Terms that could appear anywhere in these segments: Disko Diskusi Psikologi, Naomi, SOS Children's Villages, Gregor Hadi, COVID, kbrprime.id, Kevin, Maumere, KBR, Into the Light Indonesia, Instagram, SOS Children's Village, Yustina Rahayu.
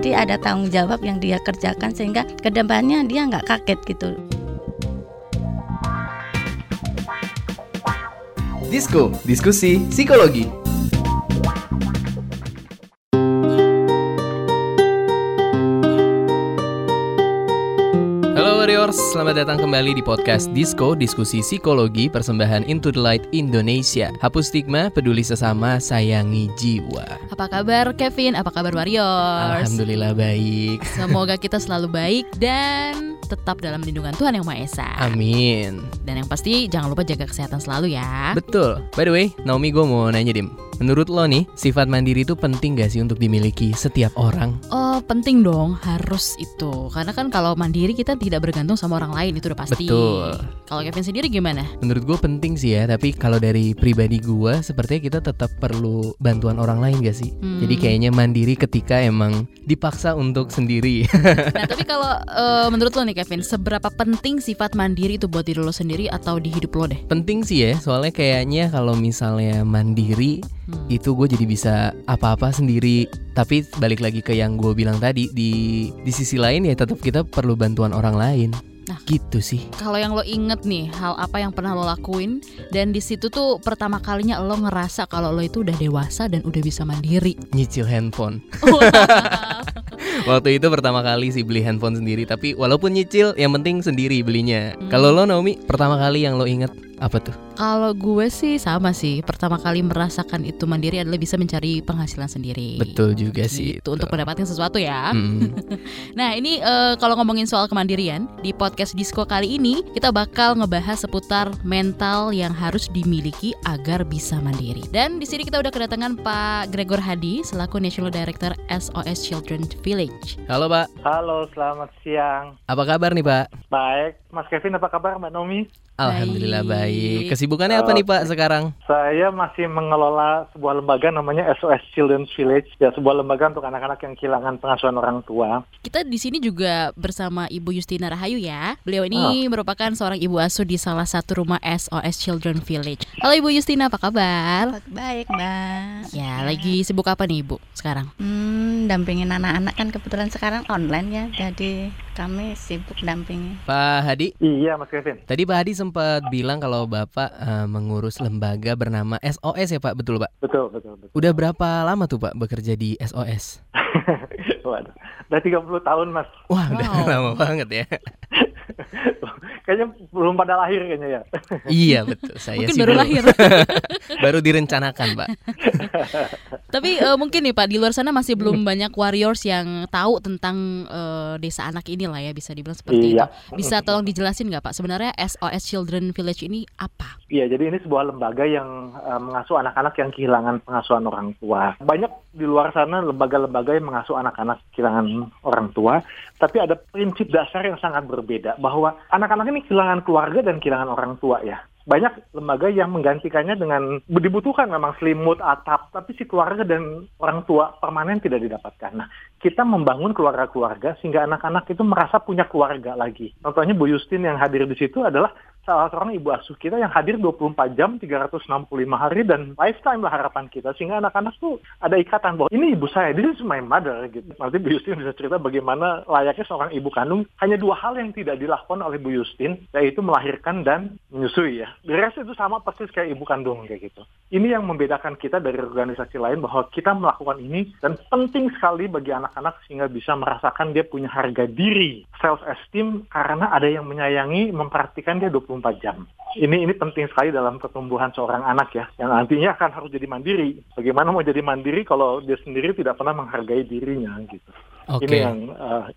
Jadi ada tanggung jawab yang dia kerjakan sehingga kedepannya dia nggak kaget gitu. Disko Diskusi Psikologi. Halo warriors, selamat datang kembali di podcast Disko Diskusi Psikologi, persembahan Into the Light Indonesia. Hapus stigma, peduli sesama, sayangi jiwa. Apa kabar Kevin? Apa kabar warriors? Alhamdulillah baik. Semoga kita selalu baik dan tetap dalam lindungan Tuhan Yang Maha Esa. Amin. Dan yang pasti jangan lupa jaga kesehatan selalu ya. Betul. By the way, Naomi, gue mau nanya Dim. Menurut lo nih, sifat mandiri itu penting gak sih untuk dimiliki setiap orang? Oh, penting dong, harus itu. Karena kan kalau mandiri kita tidak bergantung sama orang lain, itu udah pasti. Betul. Kalau Kevin sendiri gimana? Menurut gue penting sih ya, tapi kalau dari pribadi gue, sepertinya kita tetap perlu bantuan orang lain gak sih? Jadi kayaknya mandiri ketika emang dipaksa untuk sendiri. Nah, tapi kalau menurut lo nih Kevin, seberapa penting sifat mandiri itu buat diri lo sendiri atau di hidup lo deh? Penting sih ya, soalnya kayaknya kalau misalnya mandiri itu gue jadi bisa apa-apa sendiri. Tapi balik lagi ke yang gue bilang tadi, di sisi lain ya tetap kita perlu bantuan orang lain. Nah, gitu sih. Kalau yang lo inget nih, hal apa yang pernah lo lakuin dan di situ tuh pertama kalinya lo ngerasa kalau lo itu udah dewasa dan udah bisa mandiri? Nyicil handphone. Waktu itu pertama kali sih beli handphone sendiri, tapi walaupun nyicil yang penting sendiri belinya. Kalau lo Naomi, pertama kali yang lo inget apa tuh? Kalau gue sih sama sih, pertama kali merasakan itu mandiri adalah bisa mencari penghasilan sendiri. Betul juga sih. Itu untuk mendapatkan sesuatu ya. Nah ini kalau ngomongin soal kemandirian, di podcast Disko kali ini kita bakal ngebahas seputar mental yang harus dimiliki agar bisa mandiri. Dan di sini kita udah kedatangan Pak Gregor Hadi selaku National Director SOS Children's Village. Halo Pak. Halo, selamat siang. Apa kabar nih Pak? Baik, Mas Kevin apa kabar Mbak Naomi? Alhamdulillah baik. Kesibukannya apa nih Pak sekarang? Saya masih mengelola sebuah lembaga namanya SOS Children's Village, ya, sebuah lembaga untuk anak-anak yang kehilangan pengasuhan orang tua. Kita di sini juga bersama Ibu Yustina Rahayu ya. Beliau ini merupakan seorang ibu asuh di salah satu rumah SOS Children's Village. Halo Ibu Yustina, apa kabar? Baik Mbak. Ya, lagi sibuk apa nih Ibu sekarang? Dampingin anak-anak kan kebetulan sekarang online ya, jadi kami sibuk dampingin. Pak Hadi? Iya Mas Kevin. Tadi Pak Hadi sempat bilang kalau Bapak mengurus lembaga bernama SOS ya Pak, betul Pak? Betul, betul, betul. Udah berapa lama tuh Pak bekerja di SOS? Waduh, udah 30 tahun Mas. Wah, udah lama banget ya. Kayaknya belum pada lahir kayaknya ya. Iya betul, saya mungkin sih baru lahir. Baru direncanakan Pak. Tapi mungkin nih Pak, di luar sana masih belum banyak warriors yang tahu tentang desa anak inilah ya, bisa dibilang seperti itu. Bisa tolong dijelasin nggak Pak, sebenarnya SOS Children's Village ini apa? Iya, jadi ini sebuah lembaga yang mengasuh anak-anak yang kehilangan pengasuhan orang tua. Banyak di luar sana lembaga-lembaga yang mengasuh anak-anak kehilangan orang tua, tapi ada prinsip dasar yang sangat berbeda, bahwa anak-anak ini kehilangan keluarga dan kehilangan orang tua ya. Banyak lembaga yang menggantikannya dengan dibutuhkan memang selimut, atap, tapi si keluarga dan orang tua permanen tidak didapatkan. Nah, kita membangun keluarga-keluarga sehingga anak-anak itu merasa punya keluarga lagi. Contohnya Bu Yustin yang hadir di situ adalah salah seorang ibu asuh kita yang hadir 24 jam, 365 hari dan lifetime lah harapan kita. Sehingga anak-anak tuh ada ikatan bahwa ini ibu saya, this is my mother gitu. Nanti Bu Yustin bisa cerita bagaimana layaknya seorang ibu kandung. Hanya dua hal yang tidak dilakukan oleh Bu Yustin, yaitu melahirkan dan menyusui ya. Beres itu sama persis kayak ibu kandung kayak gitu. Ini yang membedakan kita dari organisasi lain, bahwa kita melakukan ini dan penting sekali bagi anak-anak sehingga bisa merasakan dia punya harga diri, self esteem, karena ada yang menyayangi, memperhatikan dia 24 jam. Ini penting sekali dalam pertumbuhan seorang anak ya, yang nantinya akan harus jadi mandiri. Bagaimana mau jadi mandiri kalau dia sendiri tidak pernah menghargai dirinya gitu. Okay. Ini yang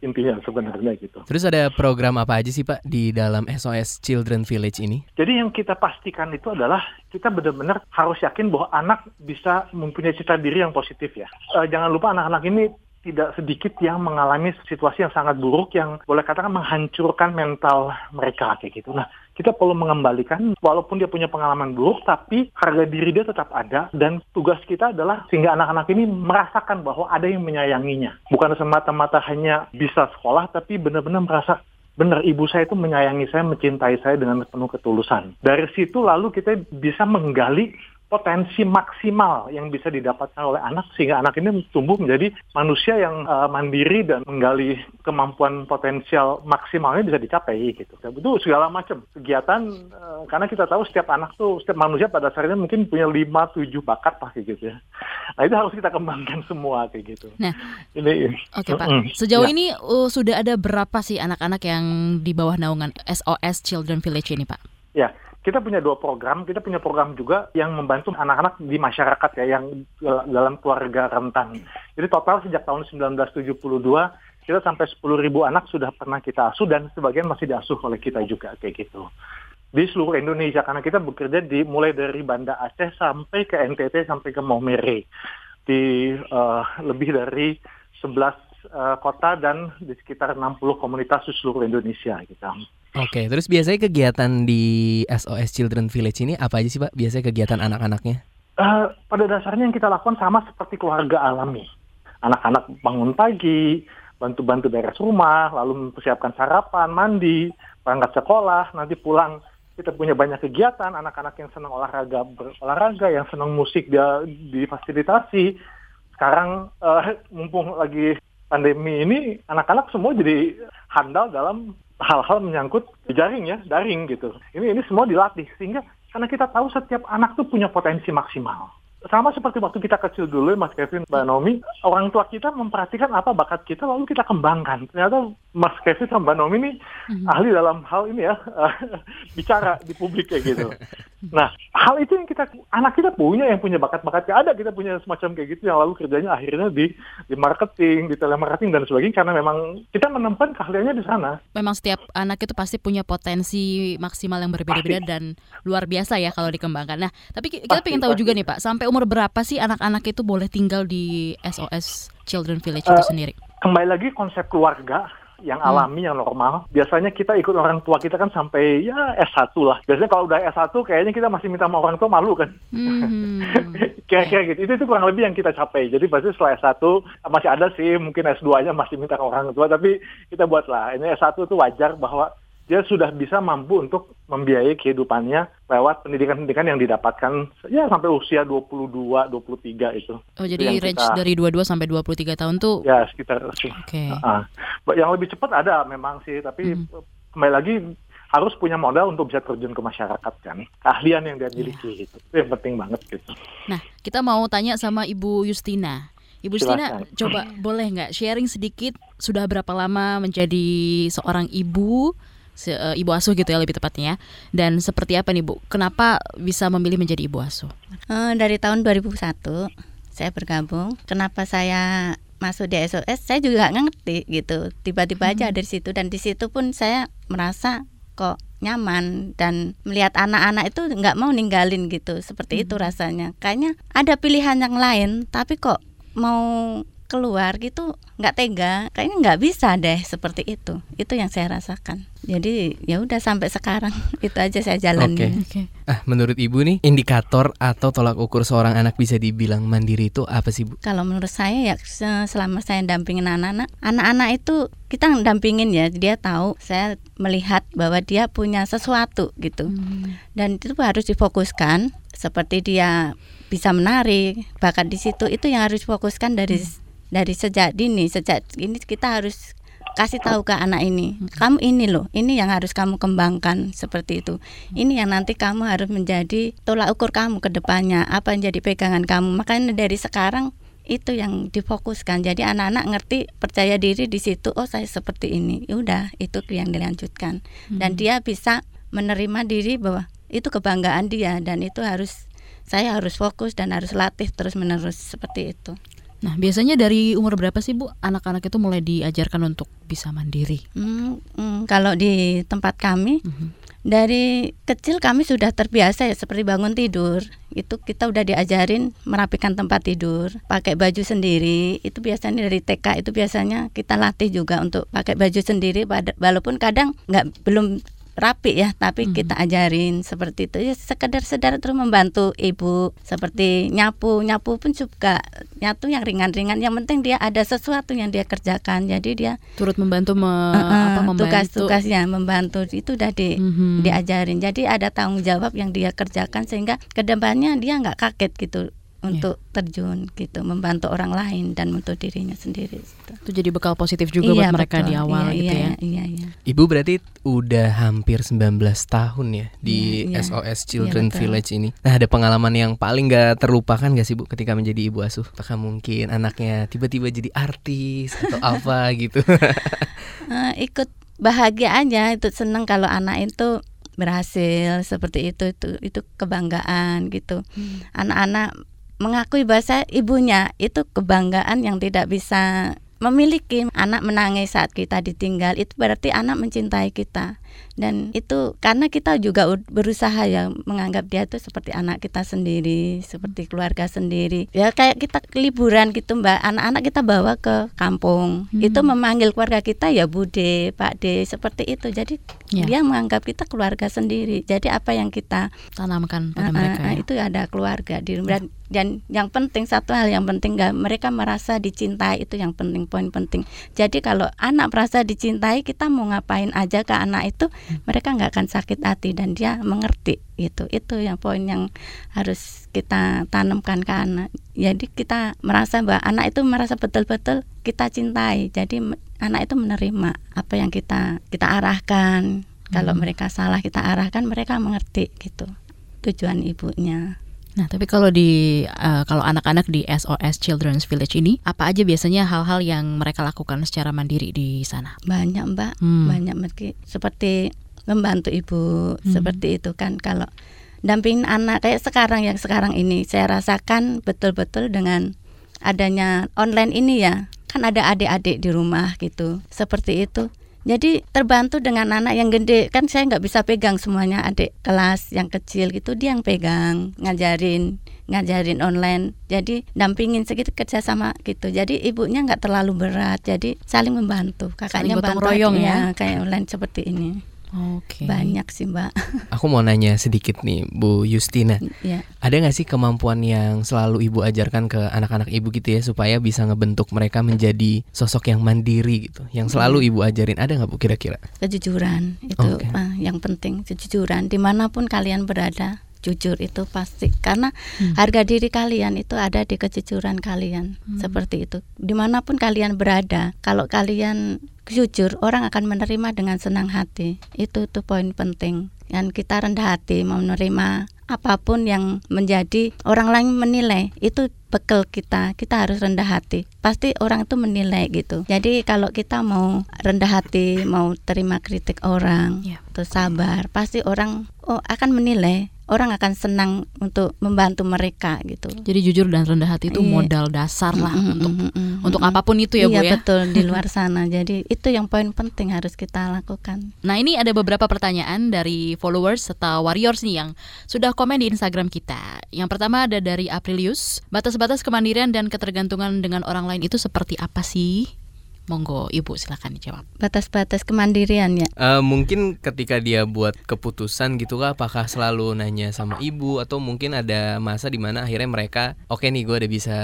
intinya sebenarnya gitu. Terus ada program apa aja sih Pak di dalam SOS Children's Village ini? Jadi yang kita pastikan itu adalah kita benar-benar harus yakin bahwa anak bisa mempunyai citra diri yang positif ya. Jangan lupa anak-anak ini tidak sedikit yang mengalami situasi yang sangat buruk yang boleh katakan menghancurkan mental mereka kayak gitu. Nah, kita perlu mengembalikan walaupun dia punya pengalaman buruk, tapi harga diri dia tetap ada. Dan tugas kita adalah sehingga anak-anak ini merasakan bahwa ada yang menyayanginya. Bukan semata-mata hanya bisa sekolah, tapi benar-benar merasa benar, ibu saya itu menyayangi saya, mencintai saya dengan penuh ketulusan. Dari situ lalu kita bisa menggali potensi maksimal yang bisa didapatkan oleh anak, sehingga anak ini tumbuh menjadi manusia yang mandiri dan menggali kemampuan potensial maksimalnya bisa dicapai gitu. Itu segala macam kegiatan, karena kita tahu setiap anak tuh, setiap manusia pada dasarnya mungkin punya 5-7 bakat pasti gitu ya. Nah itu harus kita kembangkan semua kayak gitu. Nah, oke, Pak, sejauh ini sudah ada berapa sih anak-anak yang di bawah naungan SOS Children's Village ini, Pak? Ya, kita punya 2 program. Kita punya program juga yang membantu anak-anak di masyarakat ya, yang dalam keluarga rentan. Jadi total sejak tahun 1972 kita sampai 10.000 anak sudah pernah kita asuh, dan sebagian masih diasuh oleh kita juga kayak gitu. Di seluruh Indonesia, karena kita bekerja mulai dari Banda Aceh sampai ke NTT, sampai ke Maumere. Di lebih dari 11 kota dan di sekitar 60 komunitas di seluruh Indonesia gitu. Oke, terus biasanya kegiatan di SOS Children's Village ini apa aja sih, Pak? Biasanya kegiatan anak-anaknya? Pada dasarnya yang kita lakukan sama seperti keluarga alami. Anak-anak bangun pagi, bantu-bantu beres rumah, lalu mempersiapkan sarapan, mandi, berangkat sekolah, nanti pulang. Kita punya banyak kegiatan, anak-anak yang senang olahraga berolahraga, yang senang musik dia difasilitasi. Sekarang mumpung lagi pandemi ini, anak-anak semua jadi handal dalam hal-hal menyangkut daring ya, daring gitu. Ini semua dilatih, sehingga karena kita tahu setiap anak tuh punya potensi maksimal. Sama seperti waktu kita kecil dulu, Mas Kevin, Mbak Naomi, orang tua kita memperhatikan apa bakat kita, lalu kita kembangkan. Ternyata Mas Kevin sama Mbak Naomi ini ahli dalam hal ini ya, bicara di publik ya gitu. Nah, hal itu yang kita, anak kita punya, yang punya bakat-bakat kita ada, kita punya semacam kayak gitu, yang lalu kerjanya akhirnya di marketing, di telemarketing dan sebagainya, karena memang kita menemukan keahliannya di sana. Memang setiap anak itu pasti punya potensi maksimal yang berbeda-beda dan luar biasa ya kalau dikembangkan. Nah, tapi kita pengen tahu juga nih, Pak, sampai umur berapa sih anak-anak itu boleh tinggal di SOS Children's Village itu sendiri? Kembali lagi konsep keluarga yang alami, yang normal. Biasanya kita ikut orang tua kita kan sampai ya S1 lah. Biasanya kalau udah S1 kayaknya kita masih minta sama orang tua malu kan. Kira-kira gitu. Itu kurang lebih yang kita capai. Jadi pasti setelah S1 masih ada sih mungkin S2-nya masih minta ke orang tua, tapi kita buatlah. Ini S1 itu wajar bahwa dia sudah bisa mampu untuk membiayai kehidupannya lewat pendidikan-pendidikan yang didapatkan ya sampai usia 22-23 itu. Oh, jadi range kita, dari 22 sampai 23 tahun tuh? Ya, sekitar sih. Okay. Yang lebih cepat ada memang sih, tapi kembali lagi harus punya modal untuk bisa terjun ke masyarakat kan. Keahlian yang dia miliki gitu. Itu yang penting banget gitu. Nah, kita mau tanya sama Ibu Yustina. Ibu Yustina, coba boleh nggak sharing sedikit sudah berapa lama menjadi seorang ibu asuh gitu ya lebih tepatnya, dan seperti apa nih Bu, kenapa bisa memilih menjadi ibu asuh? Dari tahun 2001 saya bergabung. Kenapa saya masuk di SOS saya juga gak ngerti gitu, tiba-tiba aja dari situ, dan di situ pun saya merasa kok nyaman dan melihat anak-anak itu gak mau ninggalin gitu, seperti itu rasanya. Kayaknya ada pilihan yang lain tapi kok mau keluar gitu, nggak tega, kayaknya nggak bisa deh, seperti itu. Itu yang saya rasakan. Jadi ya udah sampai sekarang itu aja saya jalani. Okay. Menurut Ibu nih, indikator atau tolak ukur seorang anak bisa dibilang mandiri itu apa sih, Bu? Kalau menurut saya ya selama saya dampingin anak-anak itu kita dampingin ya, dia tahu, saya melihat bahwa dia punya sesuatu gitu, dan itu harus difokuskan. Seperti dia bisa menari, bakat di situ, itu yang harus difokuskan dari sejak ini kita harus kasih tahu ke anak ini, kamu ini loh, ini yang harus kamu kembangkan, seperti itu. Ini yang nanti kamu harus menjadi tolak ukur kamu ke depannya, apa yang jadi pegangan kamu. Makanya dari sekarang itu yang difokuskan. Jadi anak-anak ngerti, percaya diri di situ, oh saya seperti ini. Udah, itu yang dilanjutkan. Dan dia bisa menerima diri bahwa itu kebanggaan dia, dan itu harus, saya harus fokus dan harus latih terus-menerus, seperti itu. Nah, biasanya dari umur berapa sih, Bu, anak-anak itu mulai diajarkan untuk bisa mandiri? Kalau di tempat kami, dari kecil kami sudah terbiasa ya, seperti bangun tidur, itu kita udah diajarin merapikan tempat tidur, pakai baju sendiri, itu biasanya dari TK, itu biasanya kita latih juga untuk pakai baju sendiri, walaupun kadang belum rapi ya, tapi kita ajarin seperti itu ya, sekedar saudara terus membantu ibu seperti nyapu pun juga nyatu yang ringan-ringan, yang penting dia ada sesuatu yang dia kerjakan, jadi dia turut membantu membantu tugas-tugasnya, membantu itu udah diajarin, jadi ada tanggung jawab yang dia kerjakan sehingga kedepannya dia nggak kaget gitu untuk terjun gitu, membantu orang lain dan untuk dirinya sendiri. Itu jadi bekal positif juga buat mereka di awal gitu. Ibu berarti udah hampir 19 tahun ya di SOS Children's Village ini. Nah, ada pengalaman yang paling gak terlupakan gak sih Bu ketika menjadi ibu asuh? Apakah mungkin anaknya tiba-tiba jadi artis atau apa gitu? Ikut bahagia aja, itu seneng kalau anak itu berhasil seperti itu kebanggaan gitu. Anak-anak mengakui bahasa ibunya itu kebanggaan yang tidak bisa memiliki. Anak menangis saat kita ditinggal itu berarti anak mencintai kita, dan itu karena kita juga berusaha ya menganggap dia itu seperti anak kita sendiri, seperti keluarga sendiri. Ya kayak kita liburan gitu Mbak, anak-anak kita bawa ke kampung, itu memanggil keluarga kita ya Bude, Pak De, seperti itu. Jadi dia menganggap kita keluarga sendiri. Jadi apa yang kita tanamkan pada mereka itu ada keluarga di rumah. Dan yang penting, satu hal yang penting, mereka merasa dicintai, itu yang penting, poin penting. Jadi kalau anak merasa dicintai, kita mau ngapain aja ke anak itu, mereka nggak akan sakit hati dan dia mengerti. Itu yang poin yang harus kita tanamkan ke anak. Jadi kita merasa bahwa anak itu merasa betul-betul kita cintai. Jadi anak itu menerima apa yang kita arahkan. Kalau mereka salah kita arahkan, mereka mengerti gitu tujuan ibunya. Nah, tapi kalau kalau anak-anak di SOS Children's Village ini, apa aja biasanya hal-hal yang mereka lakukan secara mandiri di sana? Banyak Mbak, banyak. Seperti membantu ibu, seperti itu kan. Kalau dampingin anak kayak sekarang, yang sekarang ini saya rasakan betul-betul dengan adanya online ini ya. Kan ada adik-adik di rumah gitu, seperti itu. Jadi terbantu dengan anak yang gede, kan saya nggak bisa pegang semuanya, adik kelas yang kecil gitu dia yang pegang, ngajarin online. Jadi dampingin sedikit, kerja sama gitu. Jadi ibunya nggak terlalu berat, jadi saling membantu. Kakaknya saling bantu royong, ya kayak online seperti ini. Okay. Banyak sih Mbak. Aku mau nanya sedikit nih Bu Yustina, ada gak sih kemampuan yang selalu Ibu ajarkan ke anak-anak Ibu gitu ya, supaya bisa ngebentuk mereka menjadi sosok yang mandiri gitu, yang selalu Ibu ajarin, ada gak Bu kira-kira? Kejujuran itu yang penting, kejujuran dimanapun kalian berada. Jujur itu pasti, karena harga diri kalian itu ada di kejujuran kalian, seperti itu. Dimanapun kalian berada, kalau kalian jujur, orang akan menerima dengan senang hati. Itu tuh poin penting. Dan kita rendah hati menerima apapun yang menjadi orang lain menilai, itu bekal kita. Kita harus rendah hati. Pasti orang itu menilai gitu. Jadi kalau kita mau rendah hati, mau terima kritik orang, terus sabar, pasti orang akan menilai. Orang akan senang untuk membantu mereka gitu. Jadi jujur dan rendah hati itu modal dasar lah untuk apapun itu ya Bu ya. Iya betul, di luar sana. Jadi itu yang poin penting harus kita lakukan. Nah, ini ada beberapa pertanyaan dari followers serta warriors nih yang sudah komen di Instagram kita. Yang pertama ada dari Aprilius. Batas-batas kemandirian dan ketergantungan dengan orang lain itu seperti apa sih? Monggo Ibu silakan dijawab. Batas-batas kemandirian ya. Mungkin ketika dia buat keputusan gitu kah, apakah selalu nanya sama Ibu, atau mungkin ada masa di mana akhirnya mereka oke nih gue udah bisa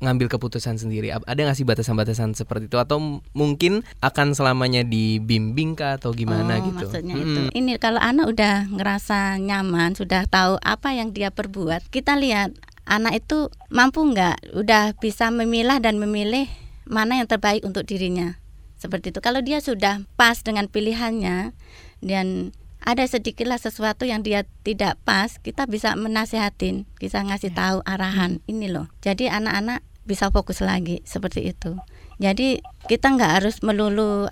ngambil keputusan sendiri. Ada nggak sih batasan-batasan seperti itu, atau mungkin akan selamanya dibimbing kah atau gimana gitu? Maksudnya itu. Ini kalau anak udah ngerasa nyaman, sudah tahu apa yang dia perbuat, kita lihat anak itu mampu nggak, udah bisa memilah dan memilih mana yang terbaik untuk dirinya, seperti itu. Kalau dia sudah pas dengan pilihannya dan ada sedikitlah sesuatu yang dia tidak pas, kita bisa menasihatin, bisa ngasih tahu arahan ini loh. Jadi anak-anak bisa fokus lagi seperti itu. Jadi kita nggak harus melulu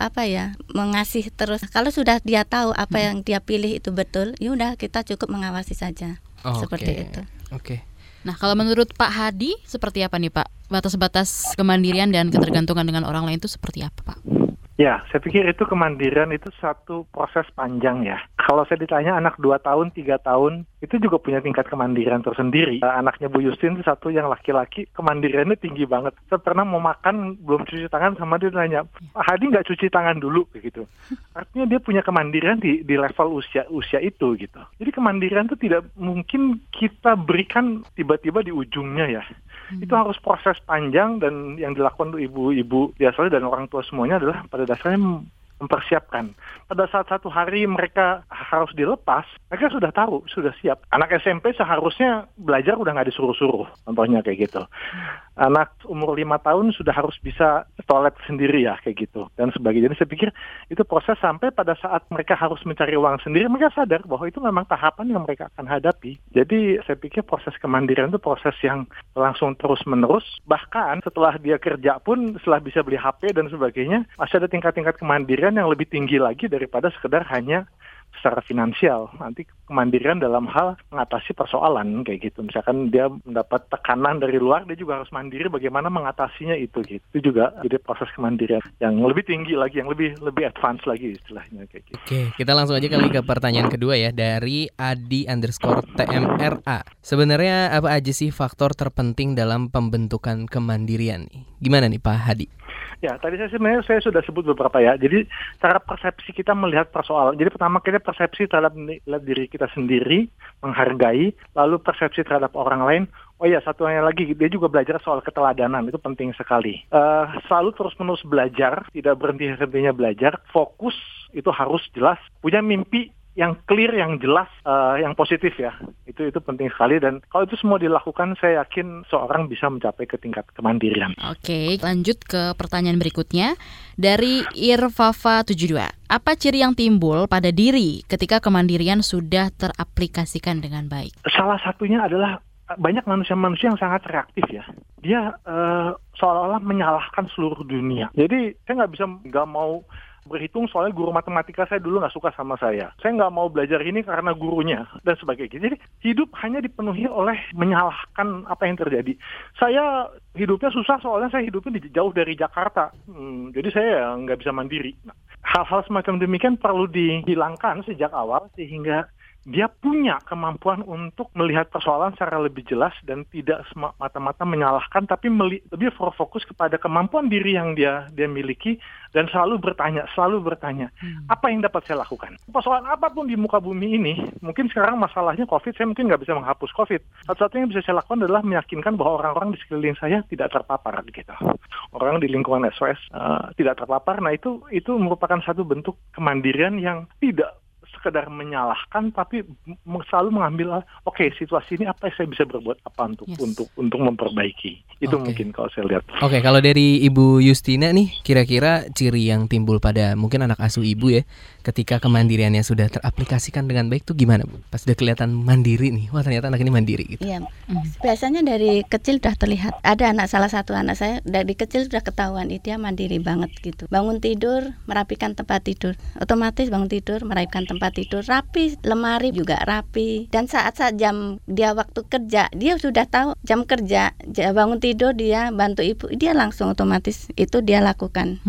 mengasih terus. Kalau sudah dia tahu apa yang dia pilih itu betul, yaudah kita cukup mengawasi saja seperti itu. Oke. Nah, kalau menurut Pak Hadi seperti apa nih Pak? Batas-batas kemandirian dan ketergantungan dengan orang lain itu seperti apa Pak? Ya, saya pikir itu kemandirian itu satu proses panjang ya. Kalau saya ditanya anak 2 tahun, 3 tahun, itu juga punya tingkat kemandirian tersendiri. Anaknya Bu Yustin itu satu yang laki-laki, kemandiriannya tinggi banget. Saya pernah mau makan, belum cuci tangan sama dia nanya, Hadi nggak cuci tangan dulu? Gitu. Artinya dia punya kemandirian di level usia itu gitu. Jadi kemandirian itu tidak mungkin kita berikan tiba-tiba di ujungnya ya. Itu harus proses panjang, dan yang dilakukan ibu-ibu biasanya dan orang tua semuanya adalah pada dasarnya mempersiapkan. Pada saat satu hari mereka harus dilepas, mereka sudah tahu, sudah siap. Anak SMP seharusnya belajar udah nggak disuruh-suruh, contohnya kayak gitu. Anak umur 5 tahun sudah harus bisa toilet sendiri ya, kayak gitu, dan sebagainya. Jadi saya pikir itu proses sampai pada saat mereka harus mencari uang sendiri, mereka sadar bahwa itu memang tahapan yang mereka akan hadapi. Jadi saya pikir proses kemandirian itu proses yang langsung terus-menerus, bahkan setelah dia kerja pun, setelah bisa beli HP dan sebagainya, masih ada tingkat-tingkat kemandirian yang lebih tinggi lagi daripada sekedar hanya secara finansial. Nanti kemandirian dalam hal mengatasi persoalan kayak gitu. Misalkan dia mendapat tekanan dari luar, dia juga harus mandiri bagaimana mengatasinya itu gitu. Itu juga jadi proses kemandirian yang lebih tinggi lagi, yang lebih advance lagi istilahnya kayak gitu. Oke, kita langsung aja kali ke pertanyaan kedua ya, dari Adi_TMRA. Sebenarnya apa aja sih faktor terpenting dalam pembentukan kemandirian nih? Gimana nih Pak Hadi? Ya, tadi saya sudah sebut beberapa ya. Jadi cara persepsi kita melihat persoalan. Jadi pertama kita persepsi terhadap diri kita sendiri, menghargai, lalu persepsi terhadap orang lain. Oh iya, satuannya lagi, dia juga belajar soal keteladanan, itu penting sekali. Selalu terus-menerus belajar, tidak berhenti-hentinya belajar, fokus itu harus jelas, punya mimpi yang clear, yang jelas, yang positif ya. Itu penting sekali, dan kalau itu semua dilakukan, saya yakin seorang bisa mencapai ke tingkat kemandirian. Oke, lanjut ke pertanyaan berikutnya dari Irfafa72. Apa ciri yang timbul pada diri ketika kemandirian sudah teraplikasikan dengan baik? Salah satunya adalah banyak manusia-manusia yang sangat reaktif ya. Dia seolah-olah menyalahkan seluruh dunia. Jadi saya nggak mau berhitung soalnya guru matematika saya dulu nggak suka sama saya nggak mau belajar ini karena gurunya, dan sebagainya. Jadi hidup hanya dipenuhi oleh menyalahkan apa yang terjadi. Saya hidupnya susah soalnya saya hidupnya jauh dari Jakarta, jadi saya nggak bisa mandiri. Hal-hal semacam demikian perlu dihilangkan sejak awal sehingga dia punya kemampuan untuk melihat persoalan secara lebih jelas dan tidak semata-mata menyalahkan, tapi lebih fokus kepada kemampuan diri yang dia miliki, dan selalu bertanya, apa yang dapat saya lakukan? Persoalan apapun di muka bumi ini, mungkin sekarang masalahnya COVID, saya mungkin nggak bisa menghapus COVID. Satu-satunya yang bisa saya lakukan adalah meyakinkan bahwa orang-orang di sekeliling saya tidak terpapar gitu. Orang di lingkungan SOS tidak terpapar. Nah itu merupakan satu bentuk kemandirian yang tidak sekedar menyalahkan, tapi selalu mengambil situasi ini apa yang saya bisa berbuat apa untuk memperbaiki. Itu mungkin kalau saya lihat. Oke, kalau dari Ibu Yustina nih, kira-kira ciri yang timbul pada mungkin anak asuh Ibu ya, ketika kemandiriannya sudah teraplikasikan dengan baik tuh gimana Bu? Pas udah kelihatan mandiri nih, wah ternyata anak ini mandiri gitu. Iya. Biasanya dari kecil sudah terlihat. Ada salah satu anak saya dari kecil sudah ketahuan dia mandiri banget gitu. Bangun tidur, merapikan tempat tidur. Otomatis bangun tidur, merapikan tempat tidur rapi, lemari juga rapi, dan saat-saat jam dia waktu kerja dia sudah tahu jam kerja, bangun tidur dia bantu ibu, dia langsung otomatis itu dia lakukan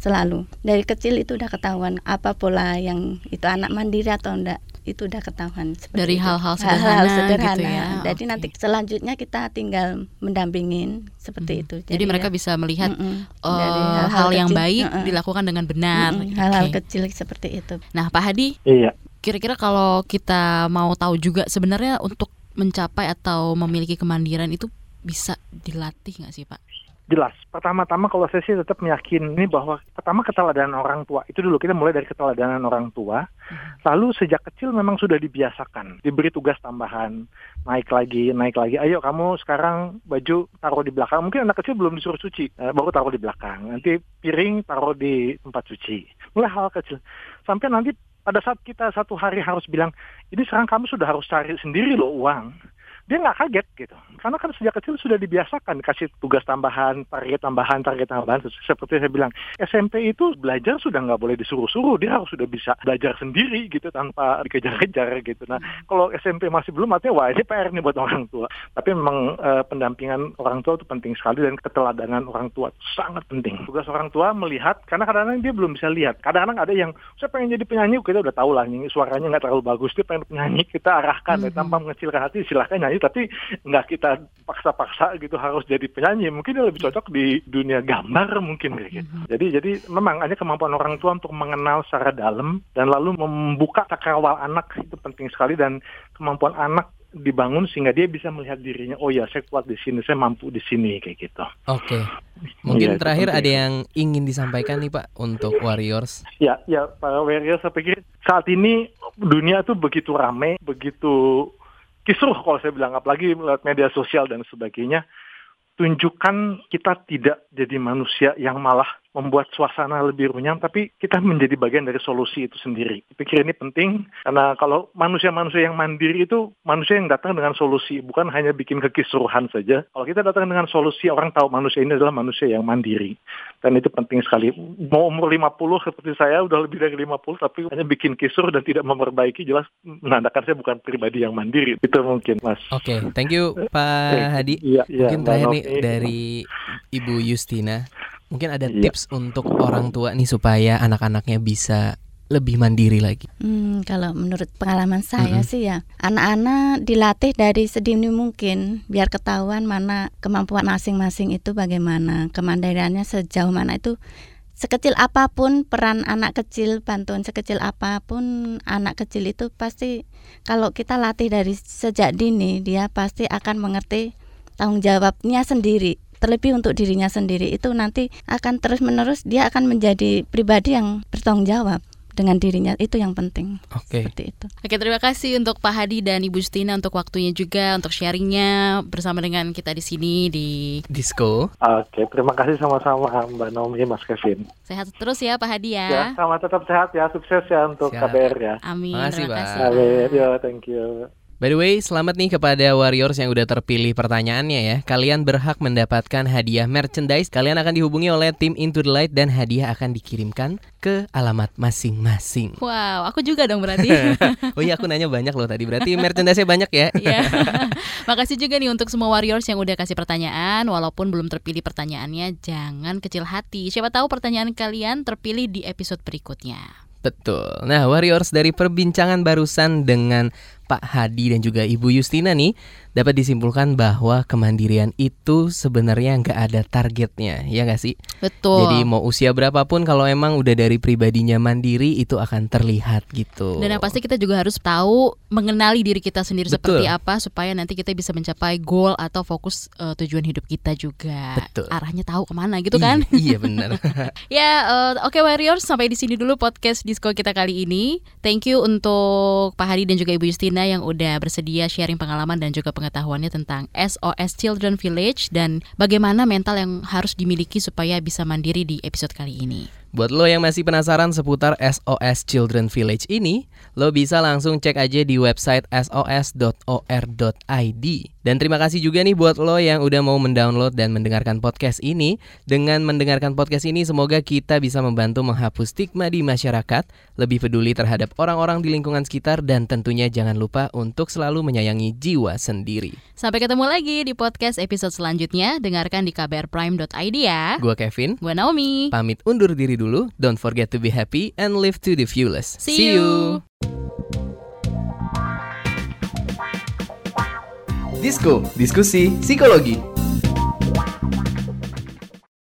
selalu. Dari kecil itu udah ketahuan apa pola yang itu anak mandiri atau enggak. Itu udah ketahuan dari hal-hal sederhana gitu ya. Jadi nanti selanjutnya kita tinggal mendampingin seperti itu. Jadi mereka bisa melihat hal-hal yang kecil, baik dilakukan dengan benar. Hal-hal kecil seperti itu. Nah Pak Hadi, kira-kira kalau kita mau tahu juga sebenarnya untuk mencapai atau memiliki kemandirian itu bisa dilatih nggak sih Pak? Jelas. Pertama-tama kalau saya sih tetap meyakini bahwa pertama keteladanan orang tua. Itu dulu kita mulai dari keteladanan orang tua. Lalu sejak kecil memang sudah dibiasakan. Diberi tugas tambahan. Naik lagi. Ayo kamu sekarang baju taruh di belakang. Mungkin anak kecil belum disuruh cuci. Baru taruh di belakang. Nanti piring taruh di tempat cuci. Mulai hal kecil. Sampai nanti pada saat kita satu hari harus bilang, ini sekarang kamu sudah harus cari sendiri loh uang. dia nggak kaget gitu. Karena kan sejak kecil sudah dibiasakan kasih tugas tambahan, target tambahan. Seperti saya bilang, SMP itu belajar sudah nggak boleh disuruh-suruh, dia harus sudah bisa belajar sendiri gitu tanpa dikejar-kejar gitu. Nah, kalau SMP masih belum, artinya wah ini PR nih buat orang tua. Tapi memang pendampingan orang tua itu penting sekali dan keteladanan orang tua sangat penting. Tugas orang tua melihat, karena kadang-kadang dia belum bisa lihat. Kadang-kadang ada yang, saya pengen jadi penyanyi, kita udah tahu lah, suaranya nggak terlalu bagus, dia pengen penyanyi, kita arahkan ya, tanpa mengecilkan hati, silahkan nyanyi, tapi nggak kita paksa-paksa gitu harus jadi penyanyi. Mungkin dia lebih cocok di dunia gambar mungkin gitu. Jadi memang hanya kemampuan orang tua untuk mengenal secara dalam dan lalu membuka cakrawala anak itu penting sekali, dan kemampuan anak dibangun sehingga dia bisa melihat dirinya, oh ya saya kuat di sini, saya mampu di sini, kayak gitu. Oke. Mungkin ya, terakhir ada yang ingin disampaikan nih Pak untuk Warriors. Ya para Warriors, saya pikir saat ini dunia tuh begitu ramai, begitu kisruh kalau saya bilang, apalagi lewat media sosial dan sebagainya. Tunjukkan kita tidak jadi manusia yang malah membuat suasana lebih runyam, tapi kita menjadi bagian dari solusi itu sendiri. Pikir ini penting, karena kalau manusia-manusia yang mandiri itu manusia yang datang dengan solusi, bukan hanya bikin kekisruhan saja. Kalau kita datang dengan solusi, orang tahu manusia ini adalah manusia yang mandiri. Dan itu penting sekali. Mau umur 50 seperti saya, udah lebih dari 50, tapi hanya bikin kisruh dan tidak memperbaiki, jelas menandakan saya bukan pribadi yang mandiri. Itu mungkin, Mas. Oke, thank you Pak Hadi. Mungkin terakhir nih dari Ibu Yustina, mungkin ada tips untuk orang tua nih supaya anak-anaknya bisa lebih mandiri lagi. Kalau menurut pengalaman saya sih ya, anak-anak dilatih dari sedini mungkin biar ketahuan mana kemampuan masing-masing itu bagaimana, kemandiriannya sejauh mana itu. Sekecil apapun peran anak kecil, bantuan sekecil apapun anak kecil itu pasti kalau kita latih dari sejak dini, dia pasti akan mengerti tanggung jawabnya sendiri, terlebih untuk dirinya sendiri. Itu nanti akan terus-menerus dia akan menjadi pribadi yang bertanggung jawab dengan dirinya, itu yang penting. Oke. Seperti itu. Oke, terima kasih untuk Pak Hadi dan Ibu Justina untuk waktunya juga, untuk sharingnya bersama dengan kita di sini di Disko. Oke, terima kasih sama-sama Mbak Naomi, Mas Kevin. Sehat terus ya Pak Hadi ya. Ya, sama, tetap sehat ya, sukses ya untuk KBR ya. Amin. Terima kasih. Amin. Yo, thank you. By the way, selamat nih kepada Warriors yang udah terpilih pertanyaannya ya. Kalian berhak mendapatkan hadiah merchandise. Kalian akan dihubungi oleh tim Into the Light dan hadiah akan dikirimkan ke alamat masing-masing. Wow, aku juga dong berarti. Oh iya, aku nanya banyak loh tadi. Berarti merchandise-nya banyak ya. Iya. Makasih juga nih untuk semua Warriors yang udah kasih pertanyaan. Walaupun belum terpilih pertanyaannya, jangan kecil hati. Siapa tahu pertanyaan kalian terpilih di episode berikutnya. Betul. Nah, Warriors, dari perbincangan barusan dengan Pak Hadi dan juga Ibu Yustina nih, dapat disimpulkan bahwa kemandirian itu sebenarnya nggak ada targetnya, ya nggak sih? Betul. Jadi mau usia berapapun, kalau emang udah dari pribadinya mandiri, itu akan terlihat gitu. Dan yang pasti kita juga harus tahu mengenali diri kita sendiri. Betul. Seperti apa, supaya nanti kita bisa mencapai goal atau fokus tujuan hidup kita juga. Betul. Arahnya tahu kemana gitu kan? Iya benar. Ya, oke, Warriors, sampai di sini dulu podcast Disko kita kali ini. Thank you untuk Pak Hadi dan juga Ibu Yustina yang udah bersedia sharing pengalaman dan juga pengetahuannya tentang SOS Children's Village dan bagaimana mental yang harus dimiliki supaya bisa mandiri di episode kali ini. Buat lo yang masih penasaran seputar SOS Children's Village ini, lo bisa langsung cek aja di website sos.or.id. Dan terima kasih juga nih buat lo yang udah mau mendownload dan mendengarkan podcast ini. Dengan mendengarkan podcast ini, semoga kita bisa membantu menghapus stigma di masyarakat, lebih peduli terhadap orang-orang di lingkungan sekitar, dan tentunya jangan lupa untuk selalu menyayangi jiwa sendiri. Sampai ketemu lagi di podcast episode selanjutnya. Dengarkan di kbrprime.id ya. Gua Kevin. Gua Naomi. Pamit undur diri dulu. Don't forget to be happy and live to the fullest. See you. Disko Diskusi Psikologi.